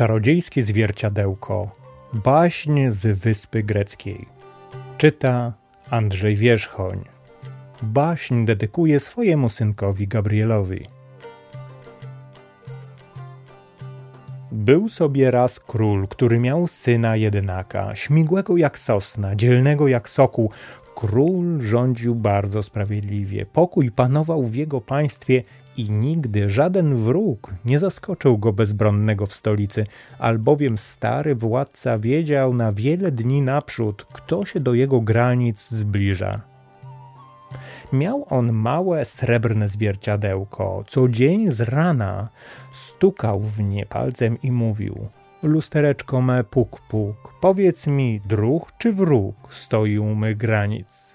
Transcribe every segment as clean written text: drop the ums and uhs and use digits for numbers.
Czarodziejskie zwierciadełko. Baśń z Wyspy Greckiej. Czyta Andrzej Wierzchoń. Baśń dedykuje swojemu synkowi Gabrielowi. Był sobie raz król, który miał syna jedynaka, śmigłego jak sosna, dzielnego jak sokół. Król rządził bardzo sprawiedliwie, pokój panował w jego państwie i nigdy żaden wróg nie zaskoczył go bezbronnego w stolicy, albowiem stary władca wiedział na wiele dni naprzód, kto się do jego granic zbliża. Miał on małe srebrne zwierciadełko, co dzień z rana stukał w nie palcem i mówił: lustereczko me puk puk, powiedz mi, druh czy wróg stoi u mych granic?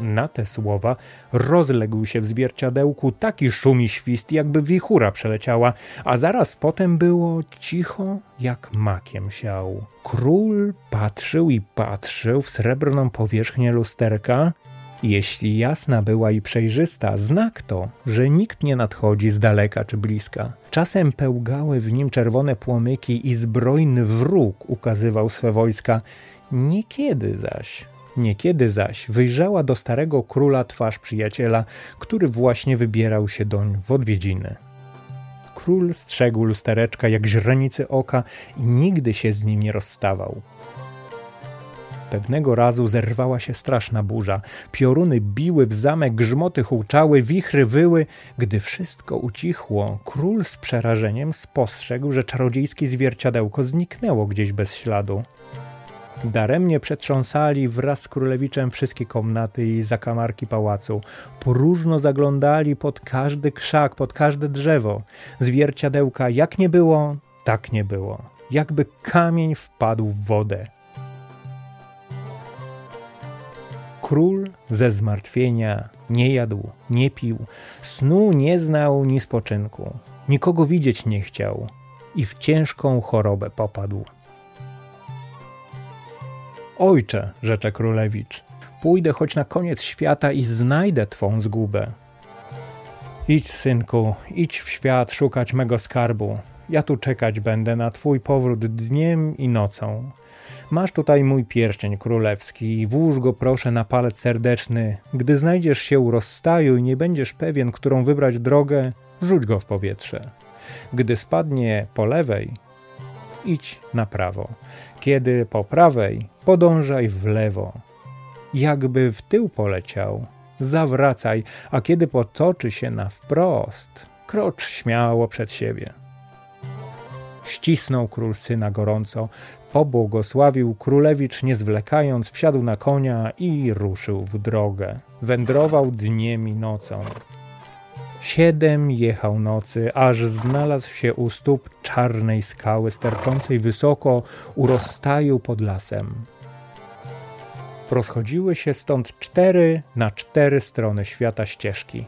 Na te słowa rozległ się w zwierciadełku taki szum i świst, jakby wichura przeleciała, a zaraz potem było cicho, jak makiem siał. Król patrzył i patrzył w srebrną powierzchnię lusterka. Jeśli jasna była i przejrzysta, znak to, że nikt nie nadchodzi z daleka czy bliska. Czasem pełgały w nim czerwone płomyki i zbrojny wróg ukazywał swe wojska. Niekiedy zaś wyjrzała do starego króla twarz przyjaciela, który właśnie wybierał się doń w odwiedziny. Król strzegł lustereczka jak źrenicy oka i nigdy się z nim nie rozstawał. Pewnego razu zerwała się straszna burza. Pioruny biły w zamek, grzmoty huczały, wichry wyły. Gdy wszystko ucichło, król z przerażeniem spostrzegł, że czarodziejskie zwierciadełko zniknęło gdzieś bez śladu. Daremnie przetrząsali wraz z królewiczem wszystkie komnaty i zakamarki pałacu. Próżno zaglądali pod każdy krzak, pod każde drzewo. Zwierciadełka jak nie było, tak nie było. Jakby kamień wpadł w wodę. Król ze zmartwienia nie jadł, nie pił, snu nie znał ni spoczynku, nikogo widzieć nie chciał i w ciężką chorobę popadł. Ojcze, rzecze królewicz, pójdę choć na koniec świata i znajdę twą zgubę. Idź, synku, idź w świat szukać mego skarbu. Ja tu czekać będę na twój powrót dniem i nocą. Masz tutaj mój pierścień królewski i włóż go proszę na palec serdeczny. Gdy znajdziesz się u rozstaju i nie będziesz pewien, którą wybrać drogę, rzuć go w powietrze. Gdy spadnie po lewej, idź na prawo. Kiedy po prawej, podążaj w lewo. Jakby w tył poleciał, zawracaj, a kiedy potoczy się na wprost, krocz śmiało przed siebie. Ścisnął król syna gorąco, pobłogosławił, królewicz nie zwlekając wsiadł na konia i ruszył w drogę. Wędrował dniem i nocą. 7 jechał nocy, aż znalazł się u stóp czarnej skały sterczącej wysoko u rozstaju pod lasem. Rozchodziły się stąd 4 na 4 strony świata ścieżki.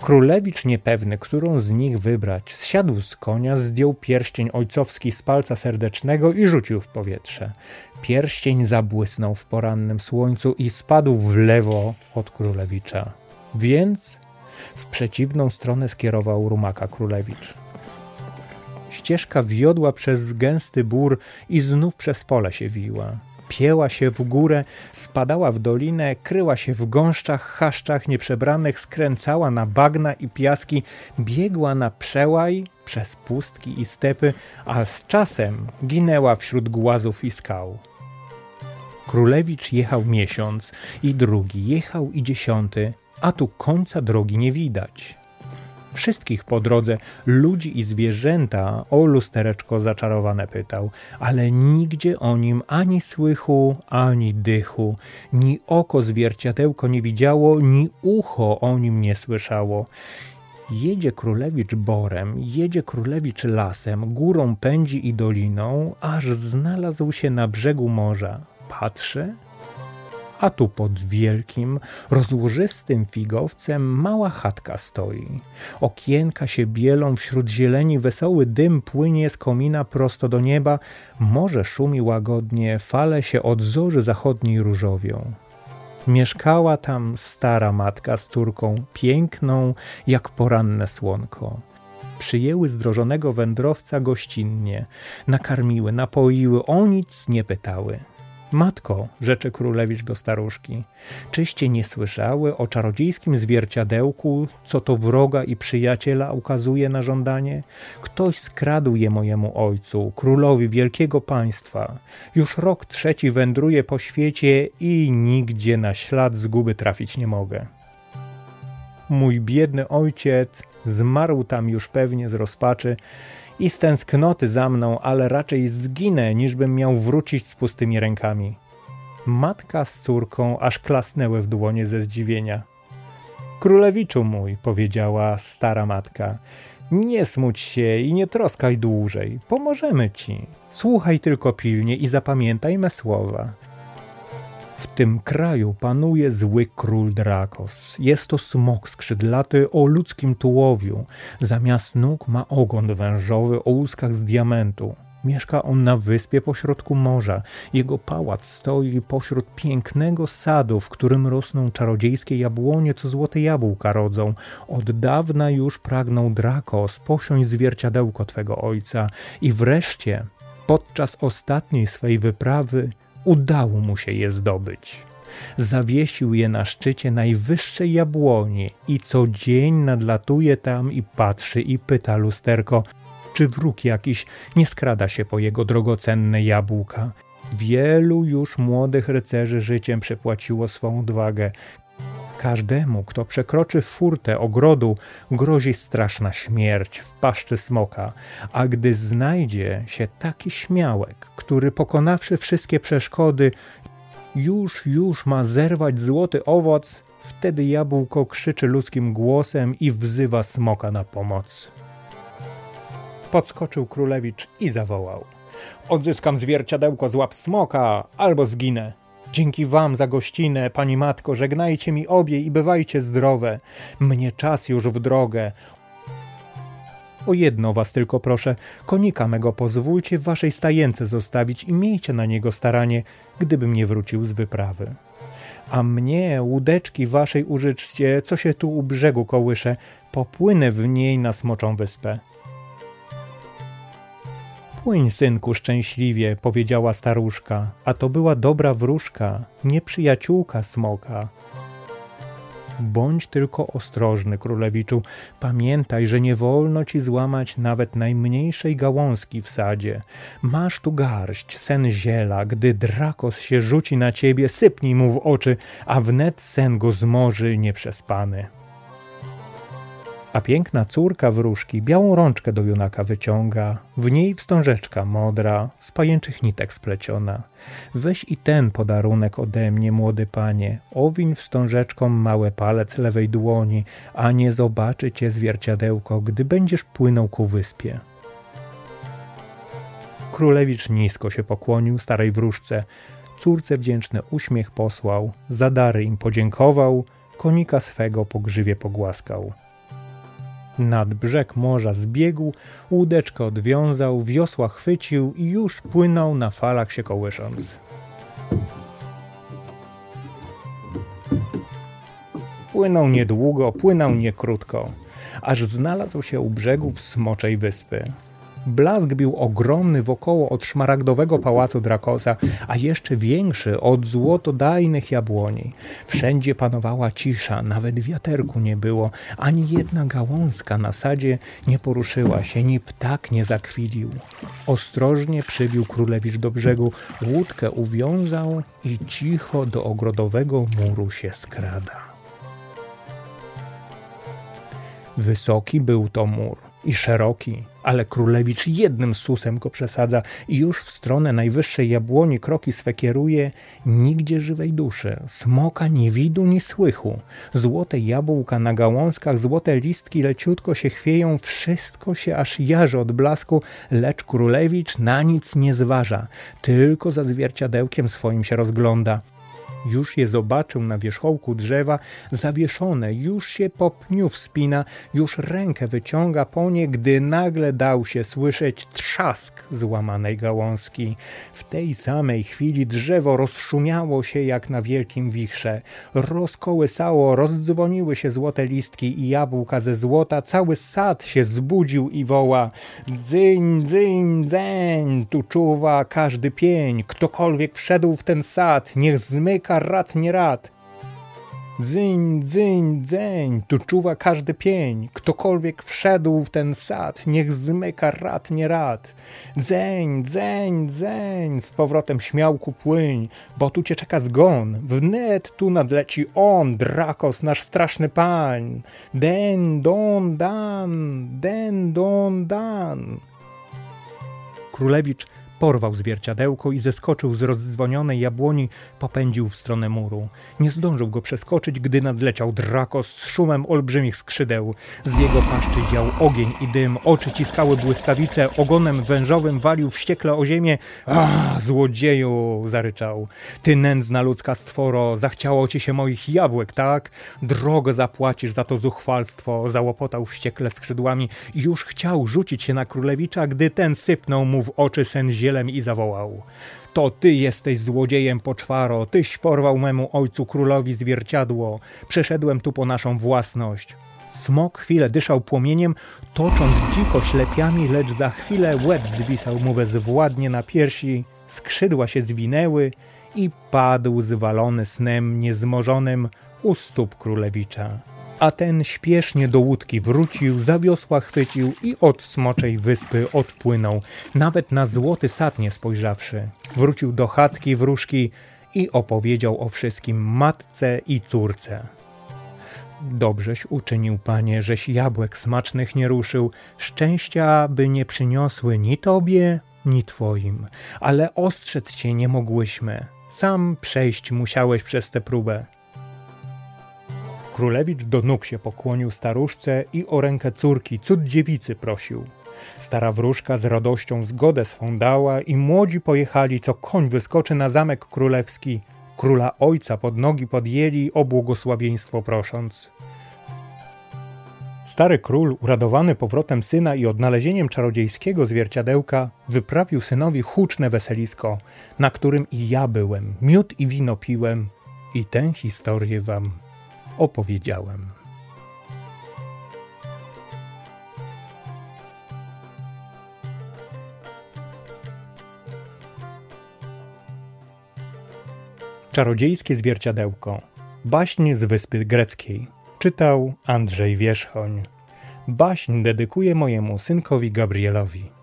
Królewicz niepewny, którą z nich wybrać, zsiadł z konia, zdjął pierścień ojcowski z palca serdecznego i rzucił w powietrze. Pierścień zabłysnął w porannym słońcu i spadł w lewo od królewicza. Więc w przeciwną stronę skierował rumaka królewicz. Ścieżka wiodła przez gęsty bór i znów przez pole się wiła. Pięła się w górę, spadała w dolinę, kryła się w gąszczach, chaszczach nieprzebranych, skręcała na bagna i piaski, biegła na przełaj przez pustki i stepy, a z czasem ginęła wśród głazów i skał. Królewicz jechał miesiąc i drugi, jechał i 10, a tu końca drogi nie widać. Wszystkich po drodze, ludzi i zwierzęta, o lustereczko zaczarowane pytał, ale nigdzie o nim ani słychu, ani dychu, ni oko zwierciadełko nie widziało, ni ucho o nim nie słyszało. Jedzie królewicz borem, jedzie królewicz lasem, górą pędzi i doliną, aż znalazł się na brzegu morza. Patrzy, a tu pod wielkim, rozłożystym figowcem mała chatka stoi. Okienka się bielą, wśród zieleni wesoły dym płynie z komina prosto do nieba. Morze szumi łagodnie, fale się od zorzy zachodniej różowią. Mieszkała tam stara matka z córką, piękną jak poranne słonko. przyjęły zdrożonego wędrowca gościnnie, nakarmiły, napoiły, o nic nie pytały. Matko, rzeczy królewicz do staruszki, czyście nie słyszały o czarodziejskim zwierciadełku, co to wroga i przyjaciela ukazuje na żądanie? Ktoś skradł je mojemu ojcu, królowi wielkiego państwa. Już rok trzeci wędruję po świecie i nigdzie na ślad zguby trafić nie mogę. Mój biedny ojciec zmarł tam już pewnie z rozpaczy i z tęsknoty za mną, ale raczej zginę, niżbym miał wrócić z pustymi rękami. Matka z córką aż klasnęły w dłonie ze zdziwienia. Królewiczu mój, powiedziała stara matka, nie smuć się i nie troskaj dłużej, pomożemy ci. Słuchaj tylko pilnie i zapamiętaj me słowa. W tym kraju panuje zły król Drakos. Jest to smok skrzydlaty o ludzkim tułowiu. Zamiast nóg ma ogon wężowy o łuskach z diamentu. Mieszka on na wyspie pośrodku morza. Jego pałac stoi pośród pięknego sadu, w którym rosną czarodziejskie jabłonie, co złote jabłka rodzą. Od dawna już pragnął Drakos posiąść zwierciadełko twego ojca. I wreszcie, podczas ostatniej swej wyprawy, udało mu się je zdobyć. Zawiesił je na szczycie najwyższej jabłoni i co dzień nadlatuje tam i patrzy i pyta lusterko, czy wróg jakiś nie skrada się po jego drogocenne jabłka. Wielu już młodych rycerzy życiem przepłaciło swą odwagę. Każdemu, kto przekroczy furtę ogrodu, grozi straszna śmierć w paszczy smoka, a gdy znajdzie się taki śmiałek, który pokonawszy wszystkie przeszkody, już ma zerwać złoty owoc, wtedy jabłko krzyczy ludzkim głosem i wzywa smoka na pomoc. Podskoczył królewicz i zawołał. Odzyskam zwierciadełko z łap smoka, albo zginę. Dzięki wam za gościnę, pani matko, żegnajcie mi obie i bywajcie zdrowe. Mnie czas już w drogę. O jedno was tylko proszę, konika mego pozwólcie w waszej stajence zostawić i miejcie na niego staranie, gdybym nie wrócił z wyprawy. A mnie łódeczki waszej użyczcie, co się tu u brzegu kołysze, popłynę w niej na Smoczą Wyspę. Płyń, synku, szczęśliwie, powiedziała staruszka, a to była dobra wróżka, nieprzyjaciółka smoka. Bądź tylko ostrożny, królewiczu, pamiętaj, że nie wolno ci złamać nawet najmniejszej gałązki w sadzie. Masz tu garść, sen ziela, gdy Drakos się rzuci na ciebie, sypnij mu w oczy, a wnet sen go zmorzy nieprzespany. A piękna córka wróżki białą rączkę do junaka wyciąga, w niej wstążeczka modra, z pajęczych nitek spleciona. Weź i ten podarunek ode mnie, młody panie, owiń wstążeczką mały palec lewej dłoni, a nie zobaczy cię zwierciadełko, gdy będziesz płynął ku wyspie. Królewicz nisko się pokłonił starej wróżce, córce wdzięczny uśmiech posłał, za dary im podziękował, konika swego po grzywie pogłaskał. Nad brzeg morza zbiegł, łódeczkę odwiązał, wiosła chwycił i już płynął na falach się kołysząc. Płynął niedługo, płynął niekrótko, aż znalazł się u brzegów Smoczej Wyspy. Blask bił ogromny wokoło od szmaragdowego pałacu Drakosa, a jeszcze większy od złotodajnych jabłoni. Wszędzie panowała cisza, nawet wiaterku nie było, ani jedna gałązka na sadzie nie poruszyła się, ni ptak nie zakwilił. Ostrożnie przybił królewicz do brzegu, łódkę uwiązał i cicho do ogrodowego muru się skrada. Wysoki był to mur i szeroki, ale królewicz jednym susem go przesadza i już w stronę najwyższej jabłoni kroki swe kieruje, nigdzie żywej duszy, smoka nie widu ni słychu. Złote jabłka na gałązkach, złote listki leciutko się chwieją, wszystko się aż jarzy od blasku, lecz królewicz na nic nie zważa, tylko za zwierciadełkiem swoim się rozgląda. Już je zobaczył na wierzchołku drzewa, zawieszone, już się po pniu wspina, już rękę wyciąga po nie, gdy nagle dał się słyszeć trzask złamanej gałązki. W tej samej chwili drzewo rozszumiało się jak na wielkim wichrze. Rozkołysało, rozdzwoniły się złote listki i jabłka ze złota, cały sad się zbudził i woła: dzyń, dzyń, dzeń, tu czuwa każdy pień, ktokolwiek wszedł w ten sad, niech zmyka rat nie rat. Dzyń, dzyń, dzeń, tu czuwa każdy pień, ktokolwiek wszedł w ten sad, niech zmyka rat nie rat. Dzeń, dzeń, dzeń, z powrotem śmiałku płyń, bo tu cię czeka zgon, wnet tu nadleci on, Drakos, nasz straszny pan. Den, don, dan, den, don, dan. Królewicz porwał zwierciadełko i zeskoczył z rozdzwonionej jabłoni, popędził w stronę muru. Nie zdążył go przeskoczyć, gdy nadleciał Drakos z szumem olbrzymich skrzydeł. Z jego paszczy dział ogień i dym, oczy ciskały błyskawice, ogonem wężowym walił wściekle o ziemię. „Ach, złodzieju!” zaryczał. „Ty nędzna ludzka stworo, zachciało ci się moich jabłek, tak? Drogo zapłacisz za to zuchwalstwo!” załopotał wściekle skrzydłami. Już chciał rzucić się na królewicza, gdy ten sypnął mu w oczy sen i zawołał: to ty jesteś złodziejem, poczwaro, tyś porwał memu ojcu królowi zwierciadło, przyszedłem tu po naszą własność. Smok chwilę dyszał płomieniem, tocząc dziko ślepiami, lecz za chwilę łeb zwisał mu bezwładnie na piersi, skrzydła się zwinęły i padł zwalony snem niezmożonym u stóp królewicza. A ten śpiesznie do łódki wrócił, za wiosła chwycił i od Smoczej Wyspy odpłynął, nawet na złoty sad nie spojrzawszy. Wrócił do chatki wróżki i opowiedział o wszystkim matce i córce. Dobrześ uczynił, panie, żeś jabłek smacznych nie ruszył, szczęścia by nie przyniosły ni tobie, ni twoim, ale ostrzec cię nie mogłyśmy, sam przejść musiałeś przez tę próbę. Królewicz do nóg się pokłonił staruszce i o rękę córki, cud dziewicy, prosił. Stara wróżka z radością zgodę swą dała i młodzi pojechali, co koń wyskoczy na zamek królewski. Króla ojca pod nogi podjęli, o błogosławieństwo prosząc. Stary król, uradowany powrotem syna i odnalezieniem czarodziejskiego zwierciadełka, wyprawił synowi huczne weselisko, na którym i ja byłem, miód i wino piłem i tę historię wam opowiedziałem. Czarodziejskie zwierciadełko. Baśń z Wyspy Greckiej. Czytał Andrzej Wierzchoń. Baśń dedykuję mojemu synkowi Gabrielowi.